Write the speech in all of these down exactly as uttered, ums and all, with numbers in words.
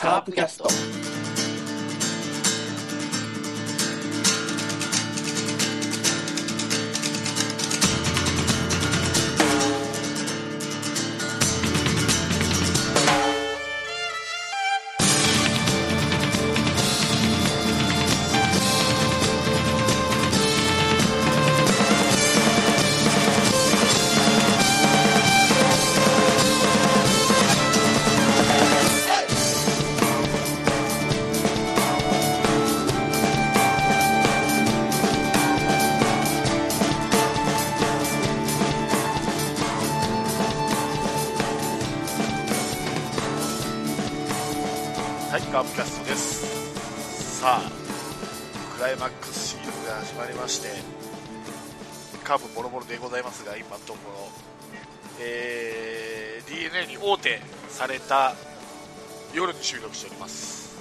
カープキャスト。今のところ、えー、ディーエヌエー に王手された夜に収録しております、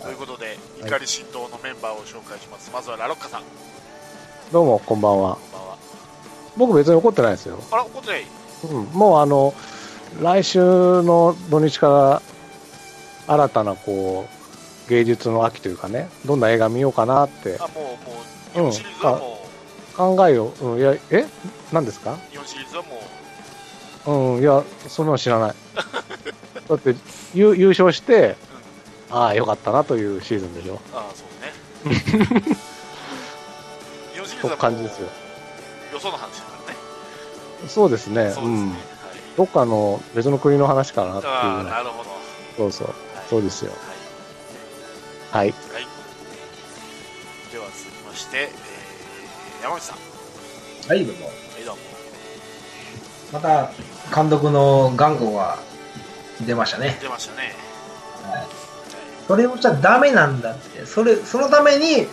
はい、ということで怒り神道のメンバーを紹介します。まずはラロッカさん。どうもこんばんは。こんばんは。僕別に怒ってないですよ。あら、怒ってない、うん、もうあの来週の土日から新たなこう芸術の秋というかね、どんな映画見ようかなって。あ、もうもうシリーズはもう、うん、考えを、うん、いや、え、何ですか？日本シリーズはもう、うん、いや、そんなの知らない。だって優、優勝して、うん、ああ、よかったなというシーズンでしょ。ああ、そうね。日本シリーズはもう、そう感じですよ。よその話だからね。そうですね。そうですね。うん。はい、どっかの別の国の話かなっていう。ああ、なるほど。そうそう。はい、そうですよ。はい。はいはい、では続きまして、山口さん。はい、どうも。はい、どうも。また監督の願望が出ましたね。出ましたね。はい、それをじゃダメなんだって。それそのために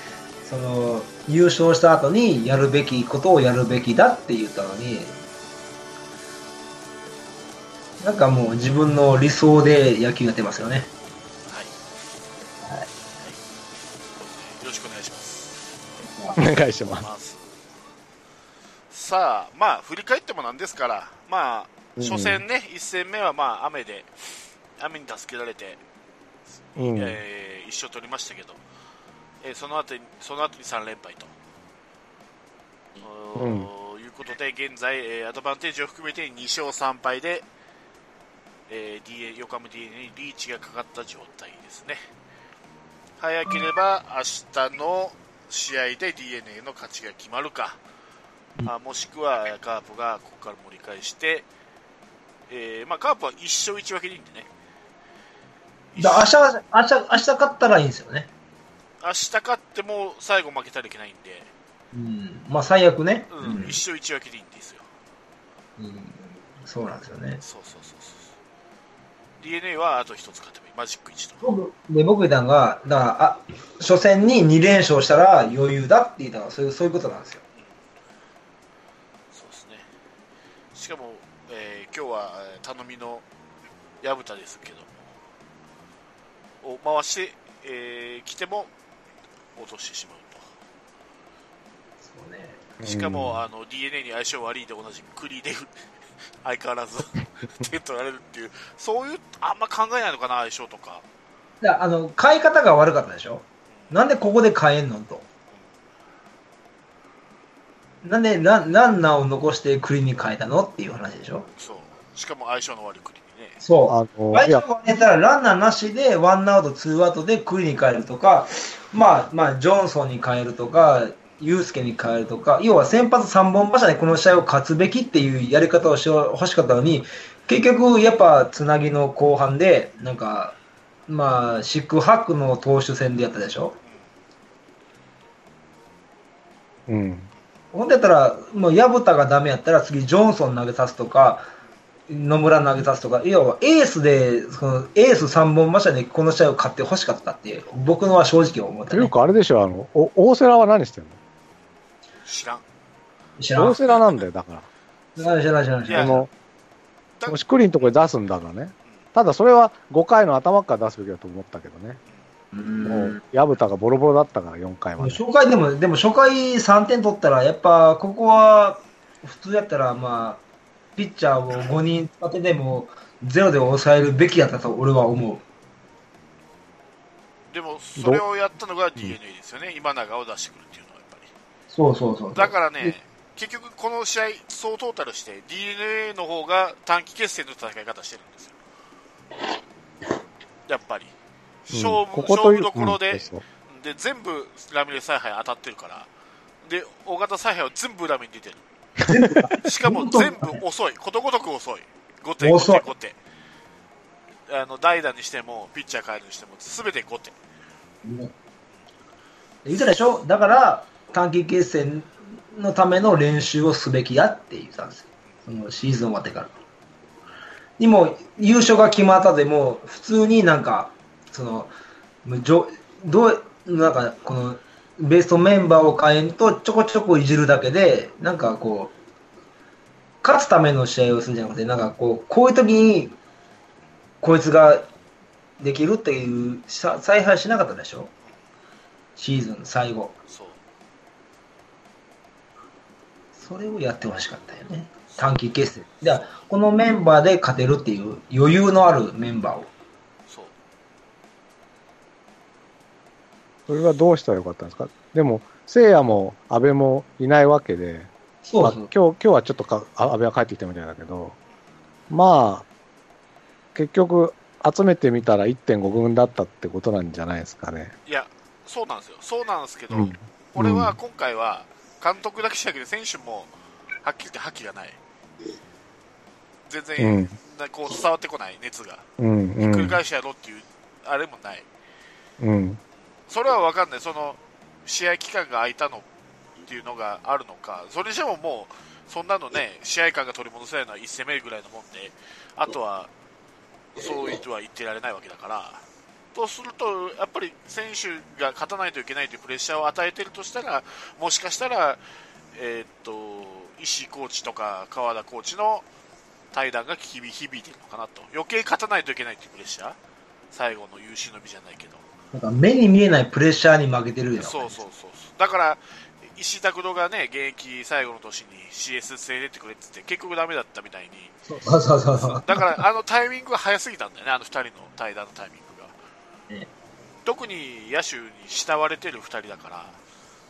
その優勝した後にやるべきことをやるべきだって言ったのに、なんかもう自分の理想で野球やってますよね。はい。はい。よろしくお願いします。お願いします。さあ、まあ振り返ってもなんですから、まあ初戦ね、うん、いち戦目はまあ雨で雨に助けられて、うん、えー、いっ勝取りましたけど、えー、その後にその後にさん連敗と、うん、いうことで現在、えー、アドバンテージを含めてに勝さん敗で、えー、ディーエー 横浜 ディーエヌエー にリーチがかかった状態ですね。早ければ明日の試合で ディーエヌエー の勝ちが決まるか。あ、もしくはカープがここから盛り返して、えーまあ、カープはいち勝いちぶんけでいいんでね。だ明日は明日明日勝ったらいいんですよね。明日勝っても最後負けたらいけないんで、うん、まあ最悪ね、うん、いち勝いちぶんけでいいんですよ、うん、そうなんですよね。そうそうそうそう。ディーエヌエー はあとひとつ勝てばいい、マジックいちと。僕で僕言ったのがだからあ初戦にに連勝したら余裕だって言ったのはそういうそういうことなんですよ。しかも、えー、今日は頼みの矢蓋ですけどもを回してき、えー、ても落としてしまうと。そう、ね、しかもあの ディーエヌエー に相性悪いでおなじみ栗で相変わらず点取られるっていう、そういうあんま考えないのかな、相性とか。いや、あの変え方が悪かったでしょ、うん、なんでここで変えんのと、なんでランナーを残して栗に変えたのっていう話でしょ。そう。しかも相性の悪い栗にね。そう。あの相性が悪いからランナーなしでワンアウトツーアウトで栗に変えるとか、まあまあジョンソンに変えるとか、ユースケに変えるとか、要は先発さんぼん馬車でこの試合を勝つべきっていうやり方をしてほしかったのに、結局やっぱつなぎの後半でなんかまあシックハックの投手戦でやったでしょ。うん。ほんでやったら、もう矢蓋がダメやったら次ジョンソン投げさすとか、野村投げさすとか、要はエースで、そのエースさんぼん馬車でこの試合を勝ってほしかったって、僕のは正直思った、ね。よくあれでしょ、あの、お大瀬良は何してんの知らん。知らん。大瀬良なんだよ、だから。知らん、知らん、知らん。あの、もしクリのところで出すんだからね。ただそれはごかいの頭から出すべきだと思ったけどね。もう矢蓋がボロボロだったからよんかいまで。初回でもでも初回さんてん取ったらやっぱここは普通やったらまあピッチャーをごにん使ってでもゼロで抑えるべきだったと俺は思う。でもそれをやったのが DeNA ですよね、うん、今永を出してくるっていうのはやっぱりそうそうそう、だからね結局この試合総トータルして DeNA の方が短期決戦の戦い方してるんですよやっぱり、うん、勝負、ここという勝負どころで、うん、で全部ラミレ采配当たってるから、で大型采配は全部裏目に出てるしかも全部遅い、ことごとく遅い、後手後手後手、あの代打にしてもピッチャー変えるにしても全て後手、うん、言ったでしょ。だから短期決戦のための練習をすべきやって言ったんですよ、そのシーズン終わってから。にも優勝が決まったでも普通になんかそのどうなんかこのベストメンバーを変えんとちょこちょこいじるだけでなんかこう勝つための試合をするんじゃなくて、なんかこうこういう時にこいつができるっていう采配しなかったでしょシーズン最後。そう、それをやってほしかったよね短期決戦。じゃあこのメンバーで勝てるっていう余裕のあるメンバーを。それはどうしたらよかったんですか。でも聖夜も安倍もいないわけで、そうそう、まあ、今日今日はちょっとか安倍は帰ってきたみたいだけど、まあ結局集めてみたら いってんご 軍だったってことなんじゃないですかね。いやそうなんですよ、そうなんですけど、うん、俺は今回は監督だけじゃなくて選手もはっきり言って覇気がない、全然、うん、こう伝わってこない熱が、うんうん、ひっくり返しやろうっていうあれもない、うん、それは分かんない、その試合期間が空いたのっていうのがあるのか、それにしてももうそんなのね試合感が取り戻せないのはいち戦目ぐらいのもんで、あとはそういうとは言ってられないわけだから、とするとやっぱり選手が勝たないといけないというプレッシャーを与えてるとしたら、もしかしたらえー、っと石井コーチとか川田コーチの対談が響いてるのかなと、余計勝たないといけないというプレッシャー、最後の優秀の美じゃないけどなんか目に見えないプレッシャーに負けてるよね。そうそうそう、だから石井拓郎がね現役最後の年に シーエス 連れてってくれって言って結局ダメだったみたいに、そうそうそうそう、だからあのタイミングが早すぎたんだよね、あのふたりの対談のタイミングが、ね、特に野手に慕われてるふたりだから、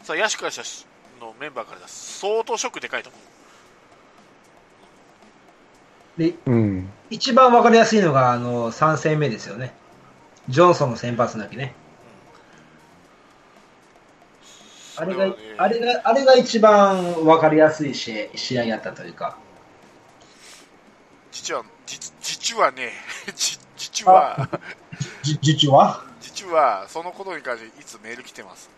さ野手からしたらのメンバーから相当ショックでかいと思う。で、うん、一番分かりやすいのがあのさん戦目ですよね、ジョンソンの先発の時ね、うん、あれが、ね、あれがあれが一番分かりやすい試合、試合やったというか、実は実はね実は実は実はそのことに関していつメール来てます。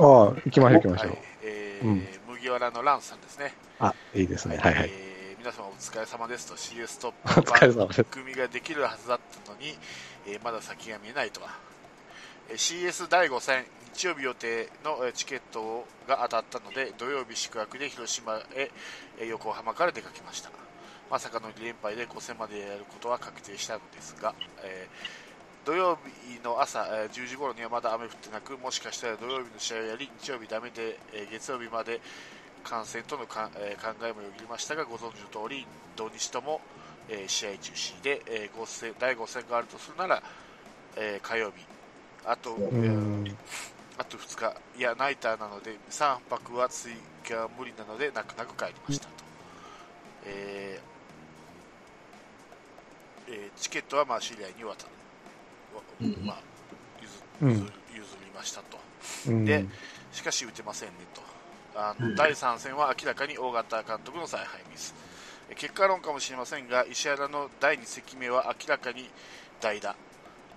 ああ行きましょう行きましょう、はい、えーうん、麦わらのランさんですね。あ、いいですね、はいはい、えー、皆様お疲れ様ですと、 シーエス トップ組ができるはずだったのに、えー、まだ先が見えないとは、えー、シーエス だいご戦日曜日予定のチケットが当たったので土曜日宿泊で広島へ、えー、横浜から出かけました。まさかのに連敗でご戦までやることは確定したのですが、えー土曜日の朝じゅうじ頃にはまだ雨降ってなく、もしかしたら土曜日の試合やり日曜日ダメで月曜日まで観戦とのか、えー、考えもよぎりましたが、ご存知の通り土日とも、えー、試合中止で、えー、戦だいご戦があるとするなら、えー、火曜日あと、えー、あとふつか、いやナイターなのでさんぱくは追加は無理なので泣く泣く帰りましたと、えーえー、チケットはまあ知り合いに渡る、まあ、譲, 譲りましたと、うん、でしかし打てませんねと、あの、うん、だいさん戦は明らかに大型監督の采配ミス、結果論かもしれませんが石原のだいに席目は明らかに代打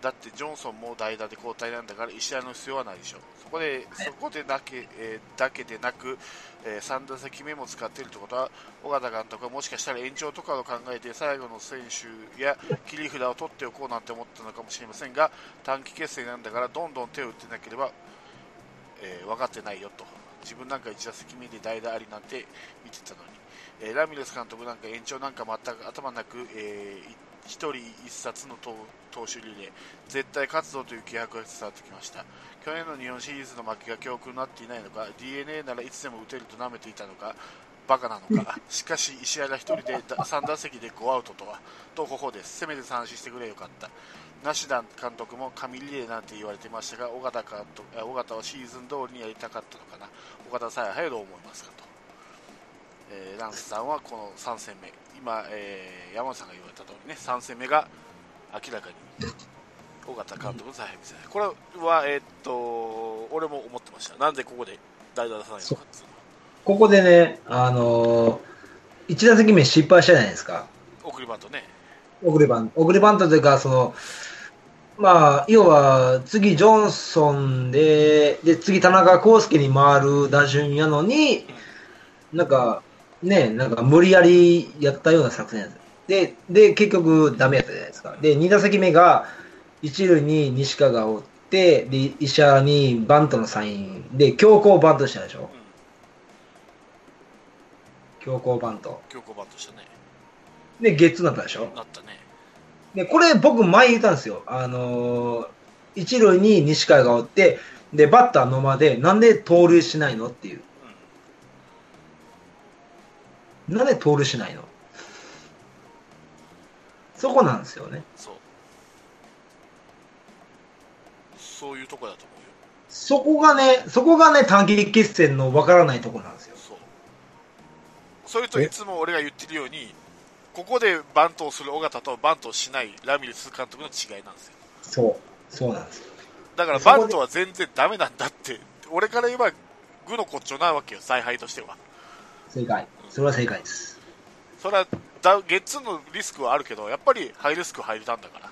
だって、ジョンソンも代打で交代なんだから石原の必要はないでしょう。そこでそこでだけ、えー、だけでなく、えー、さん打席目も使っているということは尾形監督はもしかしたら延長とかを考えて最後の選手や切り札を取っておこうなんて思ったのかもしれませんが、短期決戦なんだからどんどん手を打ってなければ、えー、分かってないよと、自分なんかいち打席目で代打ありなんて見てたのに、えー、ラミレス監督なんか延長なんか全く頭なく、えーひとりいっさつの投手リレー絶対勝つぞという気迫が伝わってきました。去年の日本シリーズの負けが教訓になっていないのか、 DeNA ならいつでも打てると舐めていたのか、バカなのか。しかし石原一人でさん打席でごアウトとは。とほほです。せめてさん失してくれよかった。梨田監督も神リレーなんて言われてましたが、尾形監督、尾形はシーズン通りにやりたかったのかな。尾形采配どう思いますかと。えー、ランスさんはこのさん戦目、今、えー、山本さんが言われた通りね、さん戦目が明らかに尾形監督の采配見せない。これは、えー、っと俺も思ってました。なんでここで代打出さないのかっていうのは。ここでね、あのー、いち打席目失敗したじゃないですか。送りバントね。送りバント、送りバントというか、その、まあ、要は次ジョンソンで、で次田中康介に回る打順やのに、うん、なんかね、なんか無理やりやったような作戦で、で結局ダメやったじゃないですか。でに打席目が一塁に西川がおって、で石原にバントのサインで強行バントしたでしょ。うん、強行バント。強行バントしたね。で、ゲッツーになったでしょ。なったね。で、これ僕前言ったんですよ。あのー、一塁に西川がおって、で、バッターの間で、なんで盗塁しないのっていう。うん、なんで盗塁しないの、そこなんですよね。そう。そういうとこだと思うよ。そこがね、そこがね、短期決戦のわからないとこなんですよ。それといつも俺が言ってるように、ここでバントをする尾形とバントをしないラミレス監督の違いなんですよ。そう、そうなんですよ。だからバントは全然ダメなんだって、俺から言えば愚の骨頂なわけよ、采配としては。正解。それは正解です。それはゲッツーのリスクはあるけど、やっぱりハイリスク入れたんだから。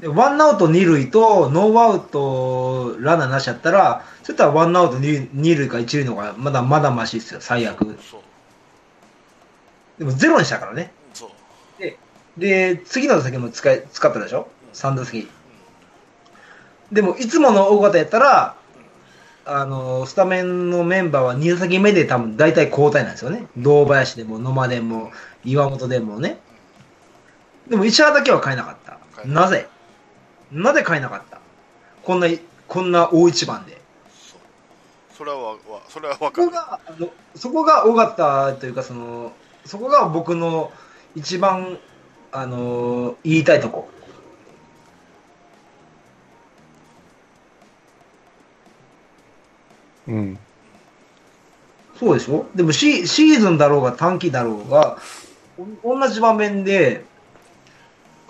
でワンアウト二塁とノーアウトランナーなしだったら、それとはワンアウト二塁か一塁の方がまだまだマシですよ、最悪。そうでもゼロにしたからね。そう で, で次の打席も 使, い使ったでしょ、さん打席、うん、でもいつもの大型やったら、あのスタメンのメンバーはに打席目で多分大体交代なんですよね。堂林でも野間でも岩本でもね。でも石原だけは変えなかった、変えなかった。なぜなぜ変えなかった、こんなこんな大一番で。 そ, それはそれは分かる。そこがあのそこが尾形というか、そのそこが僕の一番あの言いたいとこ。うん、そうでしょ。でも シ, シーズンだろうが短期だろうが同じ場面で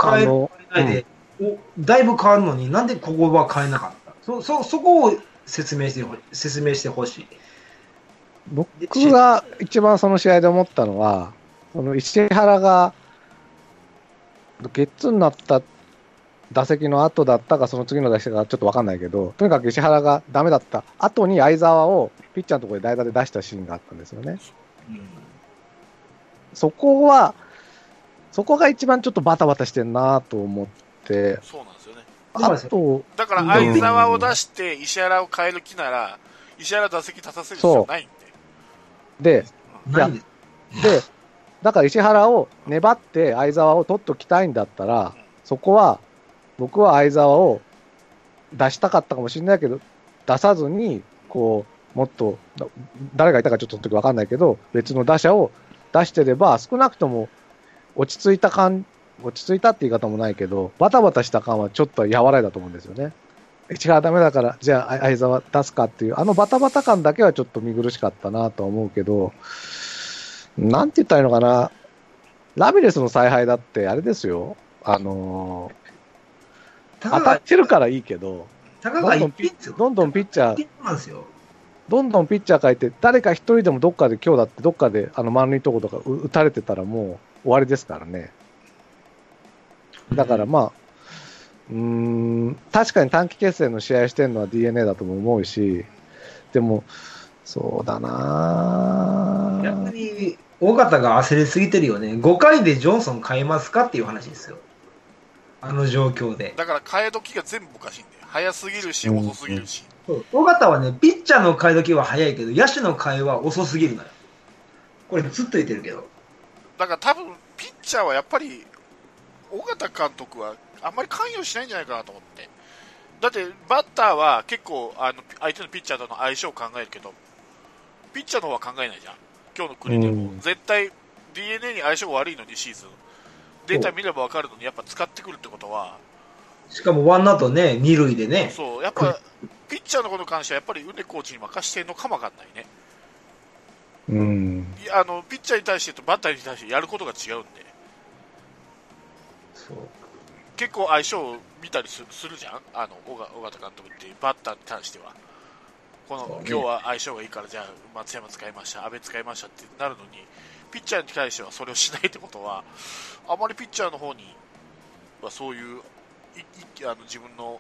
変えないで、おだいぶ変わるのに、なんでここは変えなかった。 そ, そ, そこを説明してほ 説明してほしい。僕が一番その試合で思ったのは、その石原がゲッツーになった打席の後だったか、その次の打席がちょっと分かんないけど、とにかく石原がダメだった後に相澤をピッチャーのところで代打で出したシーンがあったんですよね、うん、そこはそこが一番ちょっとバタバタしてるなと思って。そうなんですよね。あとだから相澤を出して石原を変える気なら、石原打席立たせる必要ないんで。で、うん、でだから石原を粘って相澤を取っときたいんだったら、うん、そこは僕は相澤を出したかったかもしれないけど、出さずにこうもっと誰がいたかちょっとその時わかんないけど、別の打者を出してれば少なくとも落ち着いた感じ、落ち着いたって言い方もないけど、バタバタした感はちょっと和らいだと思うんですよね。一がダメだからじゃあ相澤出すかっていう、あのバタバタ感だけはちょっと見苦しかったなとは思うけど、なんて言ったらいいのかな、ラミレスの采配だってあれですよ、あのー、当たってるからいいけど、どんどんピッチャーどんどんピッチャーどんどんピッチャー変えて、誰か一人でもどっかで今日だってどっかであの満塁とことか打たれてたらもう終わりですからね。だからまあ、うーん、確かに短期決戦の試合してるのは DeNA だとも思うし、でもそうだな、やっぱり尾形が焦りすぎてるよね。ごかいでジョンソン変えますかっていう話ですよ、あの状況で。だから変え時が全部おかしいんだよ、早すぎるし遅すぎるし、うんうん、そう尾形はね、ピッチャーの変え時は早いけど野手の変えは遅すぎるのよ、これずっと言ってるけど。だから多分ピッチャーはやっぱり尾形監督はあんまり関与しないんじゃないかなと思って。だってバッターは結構あの相手のピッチャーとの相性を考えるけど、ピッチャーの方は考えないじゃん。今日の栗でも、うん、絶対 ディーエヌエー に相性悪いのにシーズンデータ見れば分かるのにやっぱ使ってくるってことは、しかもワンアウトね二塁でね、そうやっぱピッチャーのことに関してはやっぱりウネコーチに任してるのかも分かんないね。うん、あのピッチャーに対してとバッターに対してやることが違うんで、そう結構相性を見たりす る, するじゃん、あの 尾, 尾形監督っていうバッターに対してはこの、ね、今日は相性がいいからじゃあ松山使いました阿部使いましたってなるのに、ピッチャーに対してはそれをしないってことはあまりピッチャーの方にはそういういあの自分の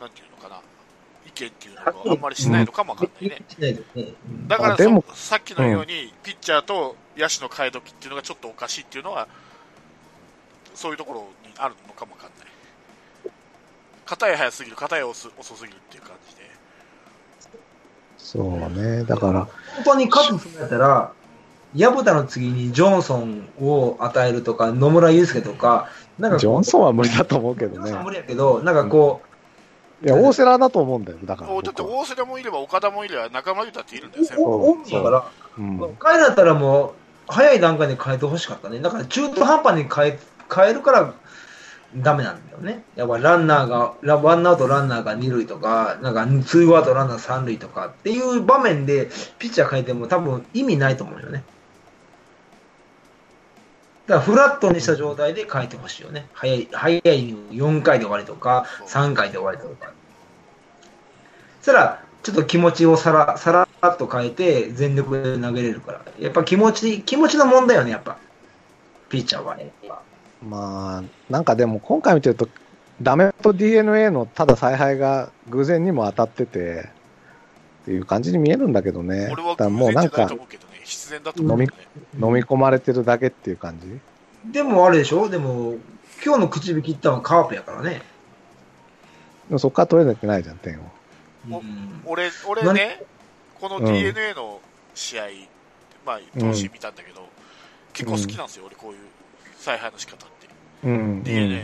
なんていうのかな意見っていうのがあんまりしないのかもわかんないね。だからさっきのようにピッチャーと野手の替え時っていうのがちょっとおかしいっていうのはそういうところにあるのかもわかんない。片い早すぎる、片い遅すぎるっていう感じで。そうね。だから本当に勝つとなったら薮田の次にジョンソンを与えるとか野村祐介とかなんかジョンソンは無理だと思うけどね。ジョンソンは無理やけどなんかこう。うんいや大瀬良だと思うんだよ。だからだって大瀬良もいれば岡田もいれば中村優太っているんだよ。だから彼だったらもう早い段階で変えてほしかったね。だから中途半端に変え変えるからダメなんだよね。やっぱランナーがワンアウトランナーが二塁とかなんかツーアウトランナー三塁とかっていう場面でピッチャー変えても多分意味ないと思うよね。だからフラットにした状態で変えてほしいよね。早い、早いよんかいで終わりとかさんかいで終わりとか、そしたらちょっと気持ちをさらさらっと変えて全力で投げれるから、やっぱ気持ち気持ちの問題よね。やっぱピッチャーはね。まあなんかでも今回見てるとダメと ディーエヌエー のただ采配が偶然にも当たっててっていう感じに見えるんだけどね。俺は偶然じゃないと思うけどね。必然だと思うね。飲み、飲み込まれてるだけっていう感じ。でもあれでしょ。でも今日の口引きったのはカープやからね。でもそっから取れなくないじゃん点を。俺俺ねこの ディーエヌエー の試合、うん、まあ投手見たんだけど、うん、結構好きなんですよ。俺こういう采配の仕方って、うん、ディーエヌエ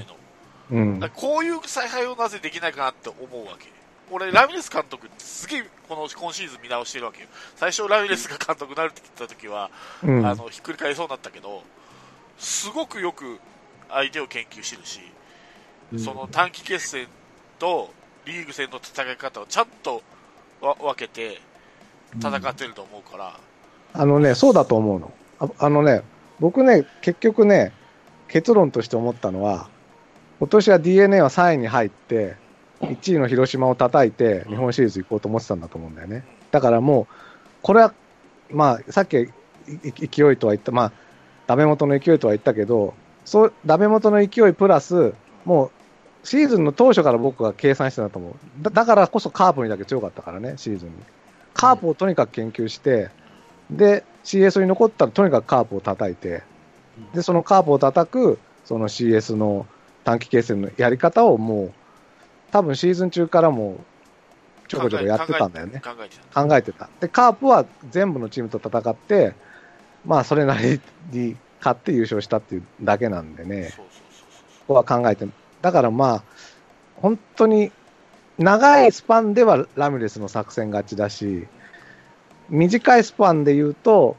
ー の、うん、だこういう采配をなぜできないかなって思うわけ。俺ラミレス監督ってすげえこの今シーズン見直してるわけよ。最初ラミレスが監督になるって言った時は、うん、あのひっくり返りそうになったけど、すごくよく相手を研究してるし、その短期決戦とリーグ戦の戦い方をちゃんと分けて戦ってると思うから、うん、あのねそうだと思うの。 あ, あのね僕ね結局ね結論として思ったのは、今年は ディーエヌエー はさんいに入っていちいの広島を叩いて日本シリーズ行こうと思ってたんだと思うんだよね。だからもうこれはまあさっき勢いとは言った、まあダメ元の勢いとは言ったけど、そうダメ元の勢いプラスもうシーズンの当初から僕は計算してたと思う。 だ, だからこそカープにだけ強かったからねシーズンに。カープをとにかく研究してで シーエス に残ったらとにかくカープを叩いてで、そのカープを叩くその シーエス の短期決戦のやり方をもう多分シーズン中からもちょこちょこやってたんだよね。考えてた。考えてた。で、カープは全部のチームと戦って、まあ、それなりに勝って優勝したっていうだけなんでね。そうそうそうそう。ここは考えて、だからまあ、本当に長いスパンではラミレスの作戦勝ちだし、短いスパンで言うと、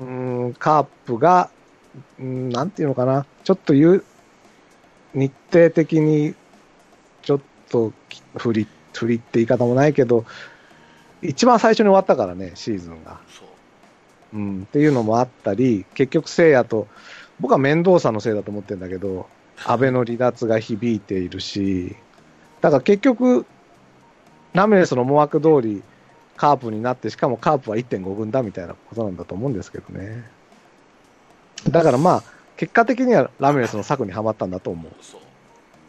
うーん、カープが、うーん、なんていうのかな、ちょっと言う、日程的に、ちょっと振り、振りって言い方もないけど、一番最初に終わったからね、シーズンが。そう。うん、っていうのもあったり、結局、聖也と、僕は面倒さのせいだと思ってるんだけど、安倍の離脱が響いているし、だから結局、ラミレスの思惑通り、カープになって、しかもカープは いってんご 軍だみたいなことなんだと思うんですけどね。だからまあ、結果的にはラミレスの策にはまったんだと思う。そう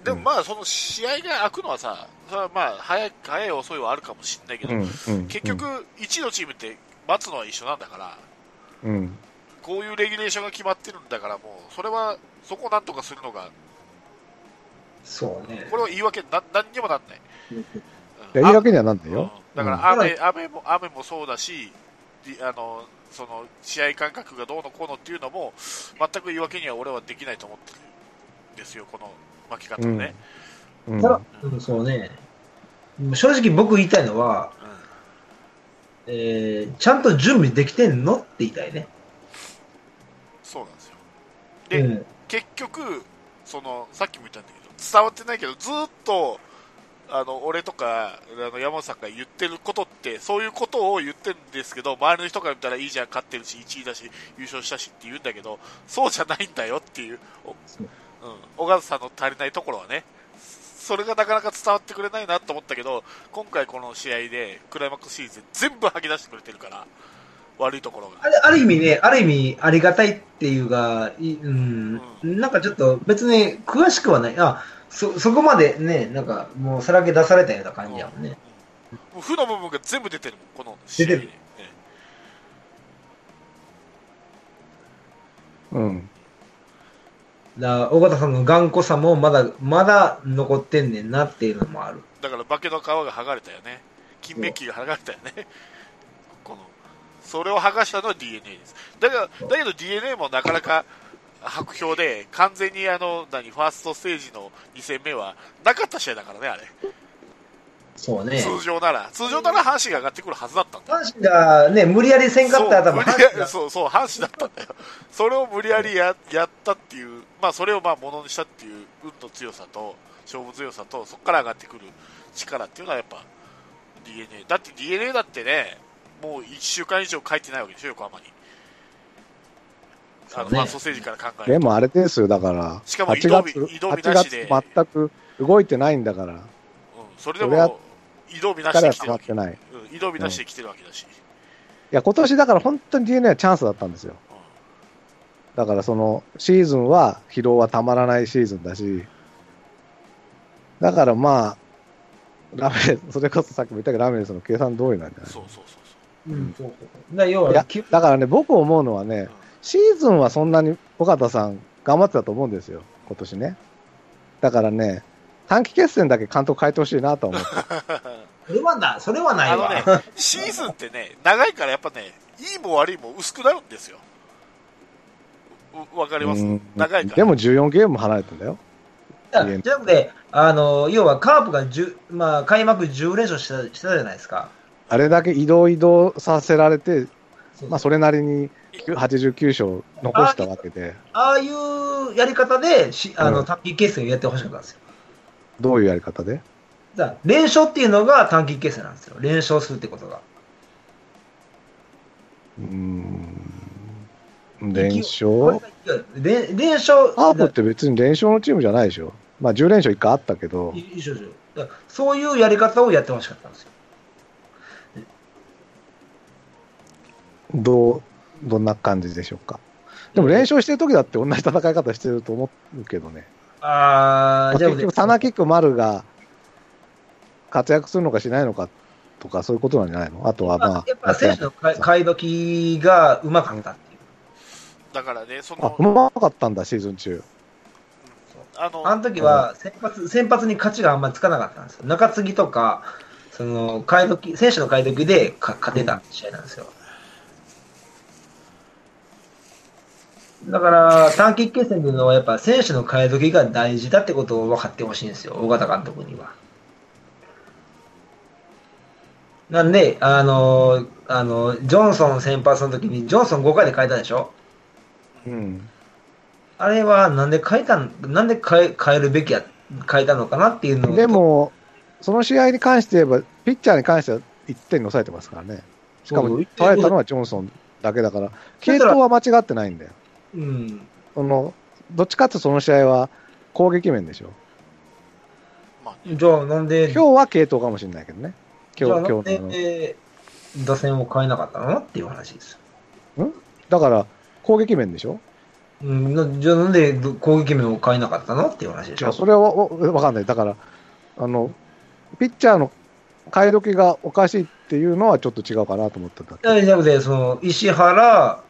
でもまあその試合が開くのはさ、それはまあ早い、早い遅いはあるかもしれないけど、うんうんうん、結局いちいのチームって待つのは一緒なんだから、うん、こういうレギュレーションが決まってるんだからもうそれはそこをなんとかするのがそうね。これは言い訳な何にもなんない。言い訳にはなんないよ。だから雨、うん、雨も雨もそうだし、あのその試合感覚がどうのこうのっていうのも全く言い訳には俺はできないと思ってるんですよこの。巻き方ね、うんうん、そうね。正直僕言いたいのは、えー、ちゃんと準備できてんのって言いたいね。そうなんですよ。で、うん、結局そのさっきも言ったんだけど伝わってないけどずっとあの俺とかあの山本さんが言ってることってそういうことを言ってるんですけど、周りの人から見たらいいじゃん勝ってるしいちいだし優勝したしって言うんだけど、そうじゃないんだよっていう、うん、小笠さんの足りないところはね、それがなかなか伝わってくれないなと思ったけど、今回この試合でクライマックスシリーズで全部吐き出してくれてるから悪いところがあ る, ある意味ね、ある意味ありがたいっていうか、うんうん、なんかちょっと別に詳しくはない、あ そ, そこまでね、なんかもうさらけ出されたような感じやもんね、うんうん、もう負の部分が全部出てるもんこの試合に、ね、うんだ尾形さんの頑固さもまだまだ残ってんねんなっていうのもある。だから化けの皮が剥がれたよね、金メッキが剥がれたよねこのそれを剥がしたのは ディーエヌエー です。だからだけど ディーエヌエー もなかなか薄氷で完全にあの何ファーストステージのに戦目はなかった試合だからね、あれ。そうね、通常なら通常なら阪神が上がってくるはずだったんだ。阪神がね無理やりせんかったら多分そうそう阪神だったんだよそれを無理やり や, やったっていう、まあ、それをまあものにしたっていう運の強さと勝負強さとそこから上がってくる力っていうのはやっぱ ディーエヌエー だって ディーエヌエー だってねもういっしゅうかん以上帰ってないわけでしょ横浜に、あのファーストステージから考えると。でもあれですよ、だからしかも移動日なしではちがつ全く動いてないんだから、それでも移動日なしで来てるわけ、うん、移動日なしで来てるわけだし、うん、いや今年だから本当に ディーエヌエー はチャンスだったんですよ、うん、だからそのシーズンは疲労はたまらないシーズンだし、だからまあラメレス、それこそさっきも言ったけどラメレスの計算通りなんじゃない。そうそうそうそう、うん、そうそうだ要は、いやだからね僕思うのはね、うん、シーズンはそんなに尾形さん頑張ってたと思うんですよ今年ね。だからね短期決戦だけ監督変えてほしいなと思ってそれはな、それはないわ。あの、ね、シーズンってね長いからやっぱねいいも悪いも薄くなるんですよ、わかります。長いからでもじゅうよんゲームも離れてんだよ。じゃなくてあの要はカープがじゅう、まあ、開幕じゅう連勝した、したじゃないですか。あれだけ移動移動させられて、まあ、それなりにはちじゅうきゅう勝残したわけで、ああいうやり方でしあの短期決戦をやってほしかったんですよ。どういうやり方で？だ連勝っていうのが短期決戦なんですよ。連勝するってことが。うーん。連勝？連連勝。カープって別に連勝のチームじゃないでしょ。まあじゅう連勝いっかいあったけど。だそういうやり方をやってほしかったんですよ。どうどんな感じでしょうか。でも連勝してる時だって同じ戦い方してると思うけどね。あじゃあ結局田中菊丸が活躍するのかしないのかとかそういうことなんじゃないの。あとはまあやっぱ選手の買い時がうまかったっていう、だからねそのうまかったんだシーズン中、あのあの時は先発先発に勝ちがあんまりつかなかったんですよ。中継ぎとかその買い時選手の買い時でか勝てた試合なんですよ。だから短期決戦というのはやっぱ選手の変え時が大事だってことを分かってほしいんですよ、尾形監督には。なんであのあのジョンソン先発の時にジョンソンごかいで変えたでしょ、うん、あれはなんで変えたなんで変 え, 変えるべきや変えたのかなっていうのを。でもその試合に関して言えばピッチャーに関してはいってん抑えてますからね。しかも取られたのはジョンソンだけだから系統は間違ってないんだよ。うん、そのどっちかってその試合は攻撃面でしょ、まあ、じゃあなんで今日は継投かもしれないけどね。今日じゃあなんで打線を変えなかったのっていう話です。んだから攻撃面でしょ、うん、じゃあなんで攻撃面を変えなかったのっていう話でしょ。それは分かんない。だからあのピッチャーの替え時がおかしいっていうのはちょっと違うかなと思っただけ。じゃなくてその石原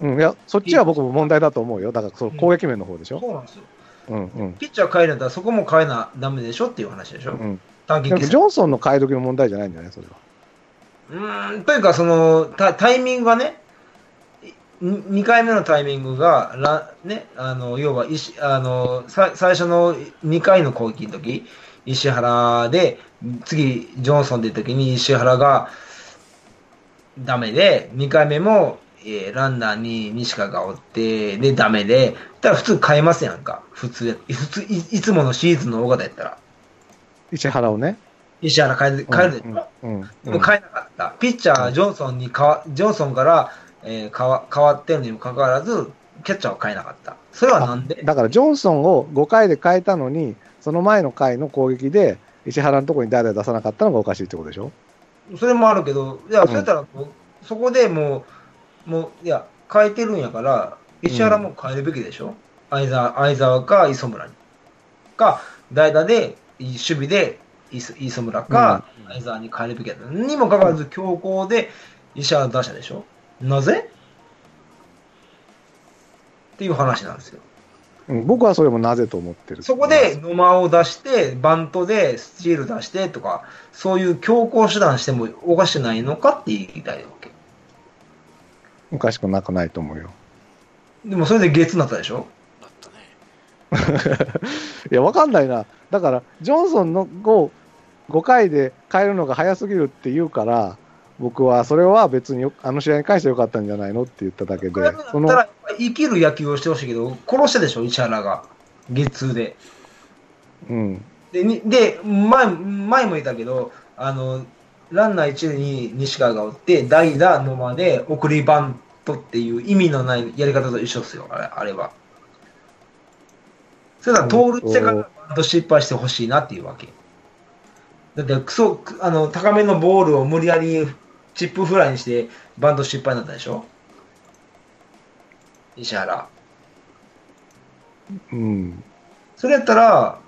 うん、いやそっちは僕も問題だと思うよ。だからその攻撃面の方でしょ、うん、そうなんですよ、うんうん、ピッチャー変えるんだそこも変えなダメでしょっていう話でしょ、うん、短期決戦。ジョンソンの変え時の問題じゃないんじゃないそれは。うーんというかその タ, タイミングがねにかいめのタイミングがら、ね、あの要は石あの最初のにかいの攻撃の時石原で次ジョンソンで時に石原がダメで、にかいめも、えー、ランナーに西川がおって、で、ダメで、たら普通変えますやんか。普通、普通 い, いつものシーズンの大型やったら。石原をね。石原変える、変えるでしょ、うんうんうん、もう変えなかった。ピッチャー、ジョンソンにかわ、ジョンソンから、えー、わ変わってるにもかかわらず、キャッチャーを変えなかった。それはなんで？だからジョンソンをごかいで変えたのに、その前の回の攻撃で、石原のところに代打出さなかったのがおかしいってことでしょ。それもあるけど、いや、それたら、うん、そこでもう、もう、いや、変えてるんやから、石原も変えるべきでしょ、うん、相沢、相沢か磯村に。か、代打で、守備で磯、磯村か、うん、相沢に変えるべきやった。にもかかわらず、強行で石原出したでしょ、なぜっていう話なんですよ。うん、僕はそれもなぜと思ってる。そこで野間を出してバントでスチール出してとかそういう強行手段してもおかしくないのかって言いたいわけ。おかしくなくないと思うよ。でもそれでゲッツになったでしょ。なったね。いやわかんないな。だからジョンソンのをごかいで変えるのが早すぎるって言うから僕はそれは別にあの試合に関してよかったんじゃないのって言っただけで。だから生きる野球をしてほしいけど殺したでしょ石原が月にで、うん、で, で 前, 前も言ったけどあのランナーいち塁に西川がおって代打の間で送りバントっていう意味のないやり方と一緒ですよあ れ, あれは。それだ盗塁してからバント失敗してほしいなっていうわけ。だってクソあの高めのボールを無理やりチップフライにしてバント失敗になったでしょ石原。うん。それやったら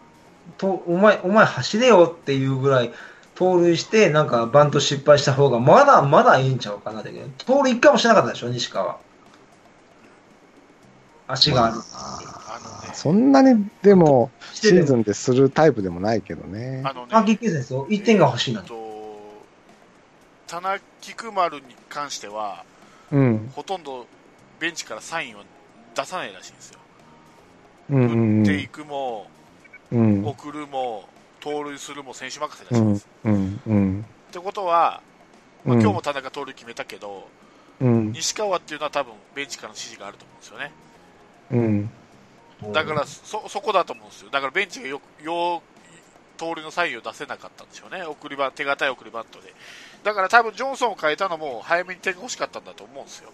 とお前お前走れよっていうぐらい盗塁してなんかバント失敗した方がまだまだいいんちゃうかなって。盗塁一回もしなかったでしょ西川。足がある。まあ、あのね、そんなにでもシーズンでするタイプでもないけどね。あのね。短期決戦ですよ。いってんが欲しいな。田中菊丸に関しては、うん、ほとんどベンチからサインを出さないらしいんですよ、うんうん、打っていくも、うん、送るも盗塁するも選手任せらしいんです、うんうんうん、ってことは、まあ、今日も田中盗塁決めたけど、うん、西川っていうのは多分ベンチからの指示があると思うんですよね、うん、だから そ, そこだと思うんですよ。だからベンチがよくよ盗塁のサインを出せなかったんでしょうね。送りバ手堅い送りバントで。だから多分ジョンソンを変えたのも早めに点が欲しかったんだと思うんですよ。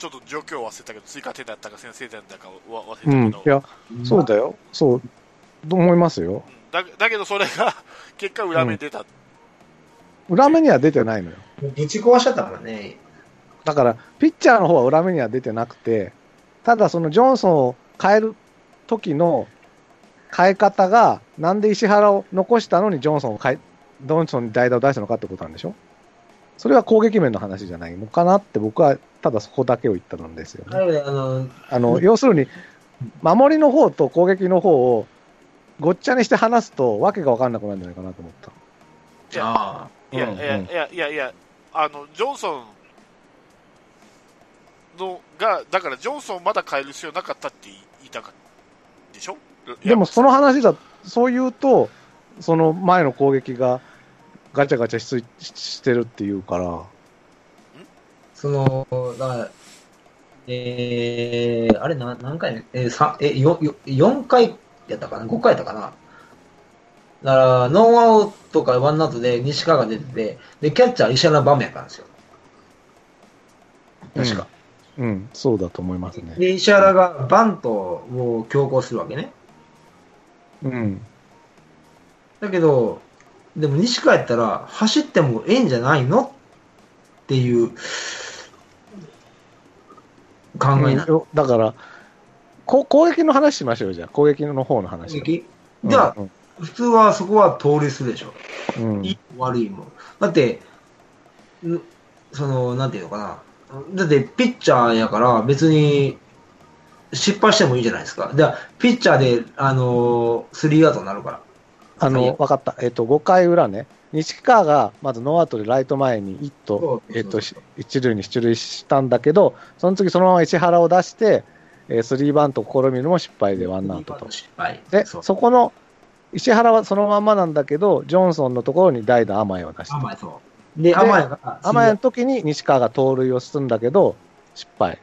ちょっと状況を忘れたけど追加点だったか先制点だったか忘れたけど、うん、いやそうだよそうと思いますよ。 だ, だけどそれが結果裏目に出た、うん、裏目には出てないのよ。ぶち壊しちゃったからね。だからピッチャーの方は裏目には出てなくてただそのジョンソンを変える時の変え方がなんで石原を残したのにジョンソンを変えジョンソンに代打を出したのかってことなんでしょ。それは攻撃面の話じゃないのかなって僕はただそこだけを言ったんですよね。あのあの要するに守りの方と攻撃の方をごっちゃにして話すとわけが分かんなくなるんじゃないかなと思った。いやあいや、うんうん、いやいやいやいやあのジョンソンのがだからジョンソンまだ変える必要なかったって言いたかったでしょ。でもその話だそう言うとその前の攻撃がガチャガチャ し, してるっていうからそのだから、えー、あれ 何, 何回、えー、さんえ 4, よんかいやったかなごかいやったかな。だからノーアウトからワンアウトで西川が出ててでキャッチャー石原の場面やったんですよ確か、うんうん、そうだと思いますね。で石原がバントを強行するわけね。うんだけどでも西川やったら走ってもええんじゃないのっていう考えな、うん、だからこ攻撃の話しましょう。じゃあ攻撃の方の話をじゃあ、うんうん、普通はそこは盗塁するでしょ、うん、いいも悪いもだってそのなんていうのかなだってピッチャーやから別に失敗してもいいじゃないですか。じゃあピッチャーであのスリーアウトになるからあの分かった、えー、とごかい裏ね西川がまずノーアウトでライト前にいっと、えー、と一塁に出塁したんだけどその次そのまま石原を出して、えー、スリーバント試みるも失敗でワンアウトとで そ, そこの石原はそのまんまなんだけどジョンソンのところに代打甘いを出してで、甘谷が。甘谷の時に西川が盗塁をするんだけど、失敗。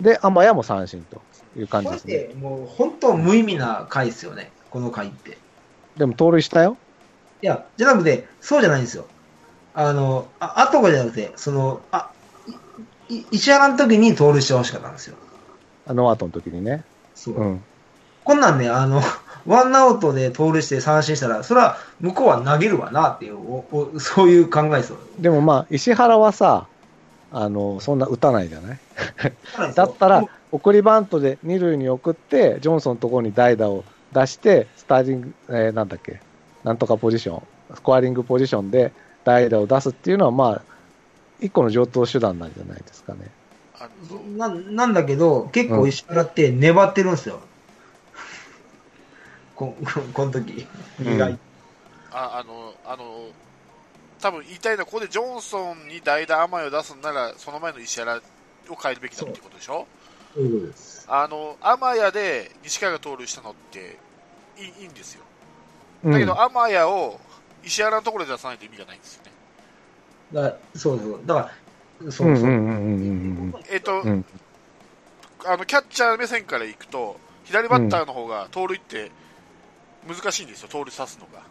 で、甘谷も三振という感じですね。もう本当無意味な回ですよね、この回って。でも盗塁したよ。いや、じゃなくて、そうじゃないんですよ。あの、あとじゃなくて、その、あ、石原の時に盗塁してほしかったんですよ。あの後の時にね。そう。うん、こんなんね、あの、ワンアウトで盗塁して三振したら、それは向こうは投げるわなっていう、おおそういう考えですよ。でもまあ、石原はさ、あの、そんな打たないじゃないだったら、送りバントで二塁に送って、ジョンソンのところに代打を出して、スターティング、えー、なんだっけ、なんとかポジション、スコアリングポジションで代打を出すっていうのは、まあ、一個の上等手段なんじゃないですかね。あ な, なんだけど、結構石原って粘ってるんですよ。うんこ, この時、うん、ああのあの多分言いたいのはここでジョンソンに代打甘いを出すんならその前の石原を変えるべきだっていうことでしょ。そういうことです。あの甘谷で西川が盗塁したのってい い, いいんですよ。だけど、うん、甘谷を石原のところで出さないと意味がないんですよね。だそうそうだからそうそうえっと、うん、あのキャッチャー目線からいくと左バッターの方が盗塁って、うん難しいんですよ、盗塁刺すのが、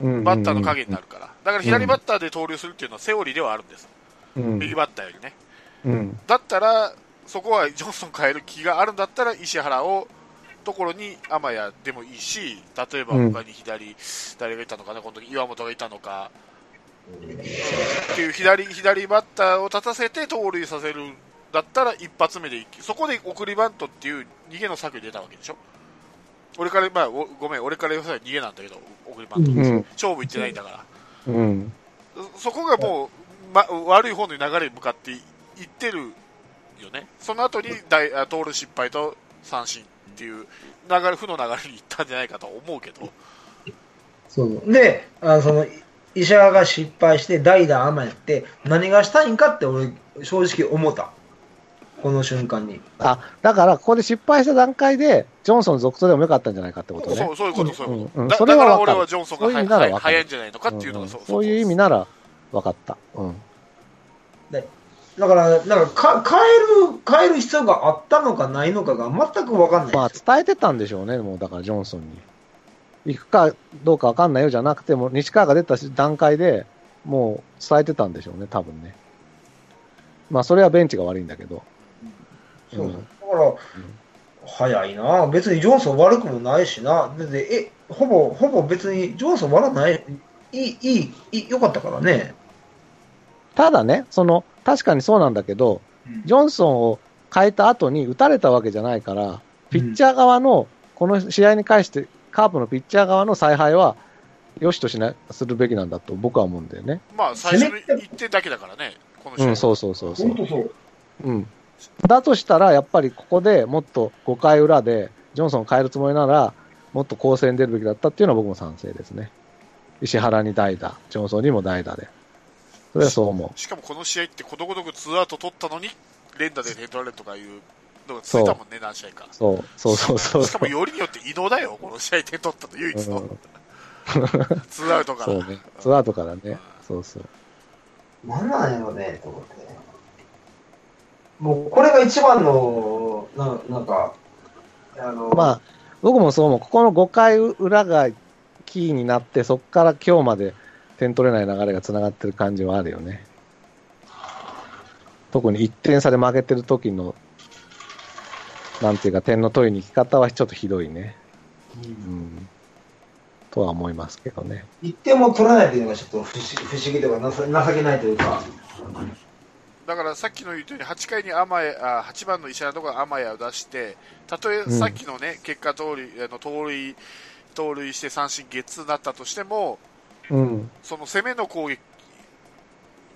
うんうんうん、バッターの影になるから、だから左バッターで盗塁するっていうのはセオリーではあるんです、うん、右バッターよりね、うん、だったらそこはジョンソン変える気があるんだったら石原をところに天谷でもいいし、例えば他に左、うん、誰がいたのかな、この時岩本がいたのか、うん、っていう 左, 左バッターを立たせて盗塁させるんだったら一発目でいき、そこで送りバントっていう逃げの策に出たわけでしょ。俺から、まあ、ごめん、俺から言わせたら逃げなんだけど、送りバント、うん、勝負いってないんだから、うん、そこがもう、ま、悪い方の流れに向かっていってるよね。その後に盗塁失敗と三振っていう流れ、負の流れにいったんじゃないかと思うけど。そうで、あのその石原が失敗して代打甘やって何がしたいんかって俺正直思った。この瞬間にあだからここで失敗した段階でジョンソン続投でもよかったんじゃないかってことね。そうそういうこと、そういうこと、うんうん、だ, だから俺はジョンソンが早いんじゃないのかっていうのが そ, う、うん、そういう意味なら分かった、うん、でだからなんかか変える変える必要があったのかないのかが全く分かんない、まあ、伝えてたんでしょうね。もうだからジョンソンに行くかどうか分かんないよじゃなくても西川が出た段階でもう伝えてたんでしょうね多分ね。まあそれはベンチが悪いんだけど。そうだから、うん、早いな。別にジョンソン悪くもないしな。でえほぼほぼ別にジョンソン悪くないいいいい良かったからね。ただねその確かにそうなんだけど、うん、ジョンソンを変えた後に打たれたわけじゃないからピッチャー側の、うん、この試合に関してカープのピッチャー側の采配は良しとしなするべきなんだと僕は思うんだよね。まあ最初の一手だけだからねこの試合、うん、そうそうそうそう。本当そう。うん。だとしたらやっぱりここでもっとごかい裏でジョンソンを変えるつもりならもっと攻勢に出るべきだったっていうのは僕も賛成ですね。石原に代打ジョンソンにも代打でそれはそう思う。 し, しかもこの試合ってことごとくツーアウト取ったのに連打で取られるとかいうのがついたもんね何試合か。そうそうそうそう。しかもよりによって移動だよこの試合点取ったと唯一の、うん、ツーアウトからそう、ね、ツーアウトからねそうそうなんなんやろねと思ってもうこれが一番の な, なんかあの、まあ、僕もそう思う。ここのごかい裏がキーになってそこから今日まで点取れない流れがつながってる感じはあるよね。特にいってん差で負けてる時のなんていうか点の取りに行き方はちょっとひどいね、うんうん、とは思いますけどね。いってんも取らないというのがちょっと不思議とか情けないというか。だからさっきの言うようにはちかいに甘谷あはちばんの石原とか甘谷を出してたとえさっきの、ねうん、結果盗塁あの盗塁盗塁して三振ゲッツーになったとしても、うん、その攻めの攻撃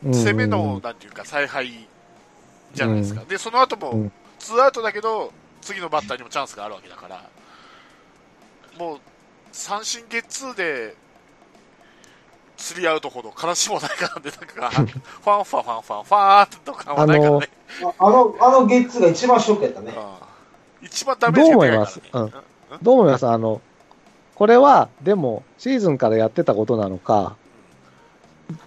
攻めのなんていうか采配じゃないですか、うん、でその後もツーアウトだけど次のバッターにもチャンスがあるわけだからもう三振ゲッツーでスリーアウトほど悲しもないからね。なんかファンファンファンファンファーとかはないからね。あのあのゲッツが一番ショックやったね。一番ダメージがないからね。どう思います？あのこれはでもシーズンからやってたことなのか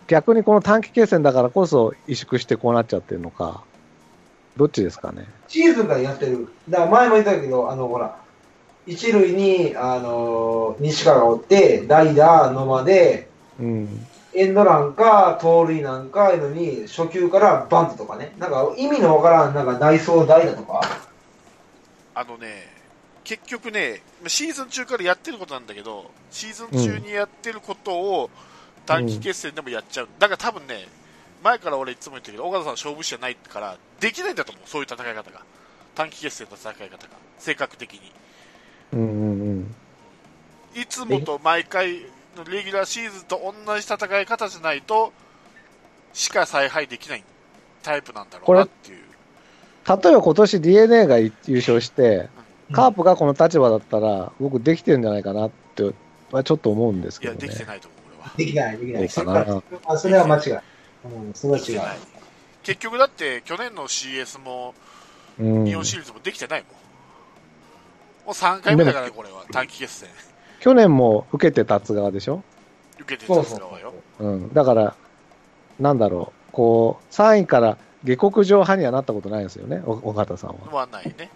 逆にこの短期決戦だからこそ萎縮してこうなっちゃってるのか、どっちですかね。シーズンからやってる。だから前も言ったけど、あのほら一塁にあの西川がおって代打野間で、うん、エンドランか盗塁なんかいうのに初球からバントとかね、なんか意味のわからんなんか内装代打とか。あのね、結局ね、シーズン中からやってることなんだけど、シーズン中にやってることを短期決戦でもやっちゃう。うん、だから多分ね、前から俺いつも言ってるけど、岡田さん勝負師じゃないからできないんだと思う。そういう戦い方が、短期決戦の戦い方が性格的に。うんうんうん。いつもと毎回のレギュラーシーズンと同じ戦い方じゃないとしか采配できないタイプなんだろうなっていう。例えば今年 ディーエヌエー が優勝して。カープがこの立場だったら、僕できてるんじゃないかなって、ちょっと思うんですけど、ね。いや、できてないと思う、俺は。できない、できない。それは、それは間違い。うん、それは違う。結局だって、去年の シーエス も、日本シリーズもできてないもん。もうさんかいめだから、これは、短期決戦。去年も受けて立つ側でしょ？受けて立つ側よ。うん。だから、なんだろう、こう、さんいから下克上派にはなったことないんですよね、尾形さんは。まあ、ないね。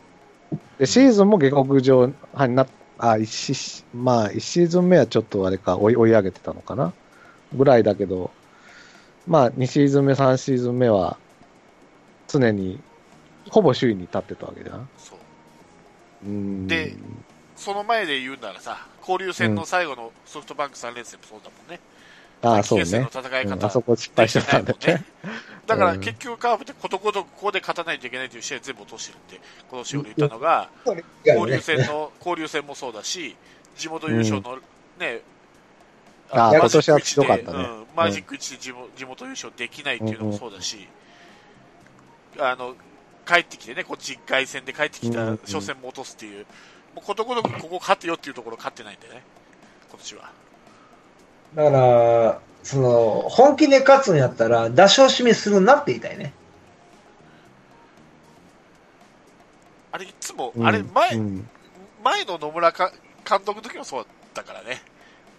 でシーズンも下克上派になっあ 1, まあ、1シーズン目はちょっとあれか追い、追い上げてたのかなぐらいだけど、まあ、にシーズン目、さんシーズン目は常にほぼ首位に立ってたわけじゃん。そう、うんで、その前で言うならさ、交流戦の最後のソフトバンクさん連戦もそうだもんね。うん、ああ、そうね。の戦い方、うん、あそこ失敗してたんだよね。だから結局カープでことごとくここで勝たないといけないという試合全部落としてるって今年俺言ったのが、交流戦の交流戦もそうだし、地元優勝のね、うん、ああ今年はひどかったね、うん、マジックいちで地元、 地元優勝できないっていうのもそうだし、うん、あの帰ってきてね、こっち外戦で帰ってきた初戦も落とすっていう、もうことごとくここ勝てよっていうところ勝ってないんでね、今年は。だからその本気で勝つんやったら出し惜しみするなって言いたいね。あれいつも、うん、あれ 前,、うん、前の野村か監督の時もそうだからね。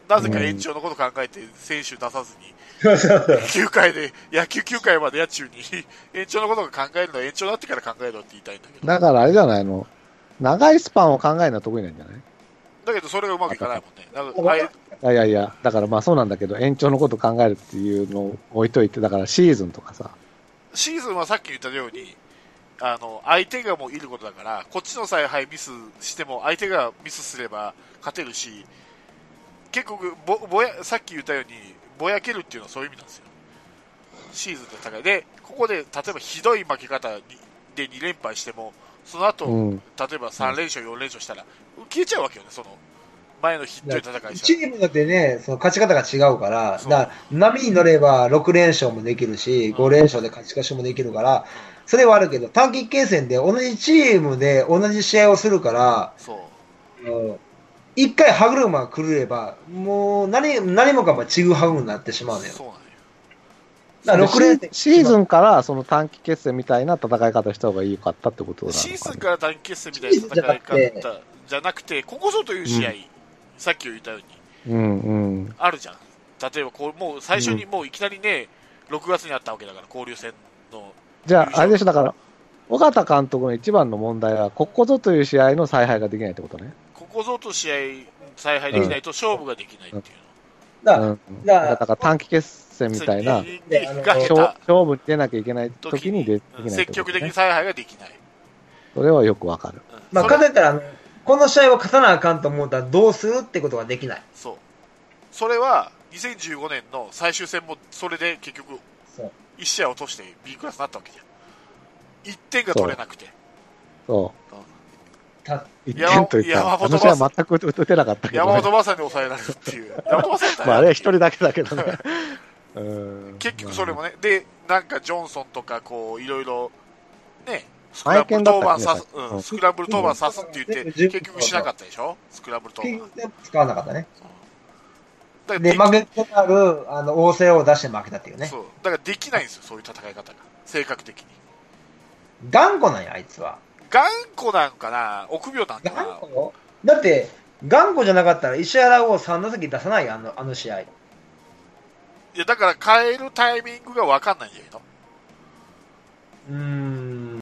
なぜか延長のこと考えて選手出さずに、うん、きゅうかいで野球きゅうかいまでや中に延長のことを考えるのは延長になってから考えろって言いたいんだけど。だからあれじゃないの、長いスパンを考えるのは得意なんじゃない？だけどそれがうまくいかないもんね。いやいやいや、だからまあそうなんだけど、延長のこと考えるっていうのを置いといて、だからシーズンとかさ、シーズンはさっき言ったように、あの相手がもういることだから、こっちの采配ミスしても相手がミスすれば勝てるし、結局ぼぼやさっき言ったようにぼやけるっていうのはそういう意味なんですよ、シーズンの戦いで。ここで例えばひどい負け方でに連敗しても、その後、うん、例えばさん連勝よん連勝したら消えちゃうわけよね、その前のひっどい戦いした。チームだってね、その勝ち方が違うから、だから波に乗ればろく連勝もできるし、ご連勝で勝ち越しもできるから、それはあるけど、短期決戦で同じチームで同じ試合をするから、そういっかい歯車が狂えば、もう 何, 何もかもちぐはぐになってしまうのよ。そうだからろく連戦シーズンからその短期決戦みたいな戦い方した方が良かったってことなのか、ね、シーズンから短期決戦みたいな戦い方じゃなくて、ここぞという試合。うん、さっき言ったように、うんうん、あるじゃん。例えばこうもう最初にもういきなりね、うん、ろくがつにあったわけだから、交流戦の。じゃああれでしょ、だから尾形監督の一番の問題はここぞという試合の采配ができないってことね。ここぞと試合采配できないと勝負ができないっていうの。うんうん、だからだから短期決戦みたいな勝負出なきゃいけない時にできない、ね、積極的に采配ができない。それはよくわかる。うん、まあ勝てたら、ね。この試合は勝たなあかんと思ったらどうするってことができない。そう。それはにせんじゅうごねんの最終戦もそれで結局いち試合落として B クラスになったわけじゃん。いってんが取れなくて。そう。そういってんというか、あの試合は全く打てなかったけど、ね。山本まさに抑えられるっていう。山本まさに。まああれはひとりだけだけどね。うん。結局それもね。で、なんかジョンソンとかこういろいろね。スクランブル当番刺す、うん、スクランブル当番刺すって言って結局しなかったでしょ、スクランブル当番。使わなかったね。だからで負けとなるあの応戦を出して負けたっていうね。そう。だからできないんですよ、そういう戦い方が性格的に。頑固なんやあいつは。頑固なんかな、臆病なんかな。頑固？だって頑固じゃなかったら石原をさん打席出さないよ、あのあの試合。いやだから変えるタイミングが分かんないんじゃないの。うーん。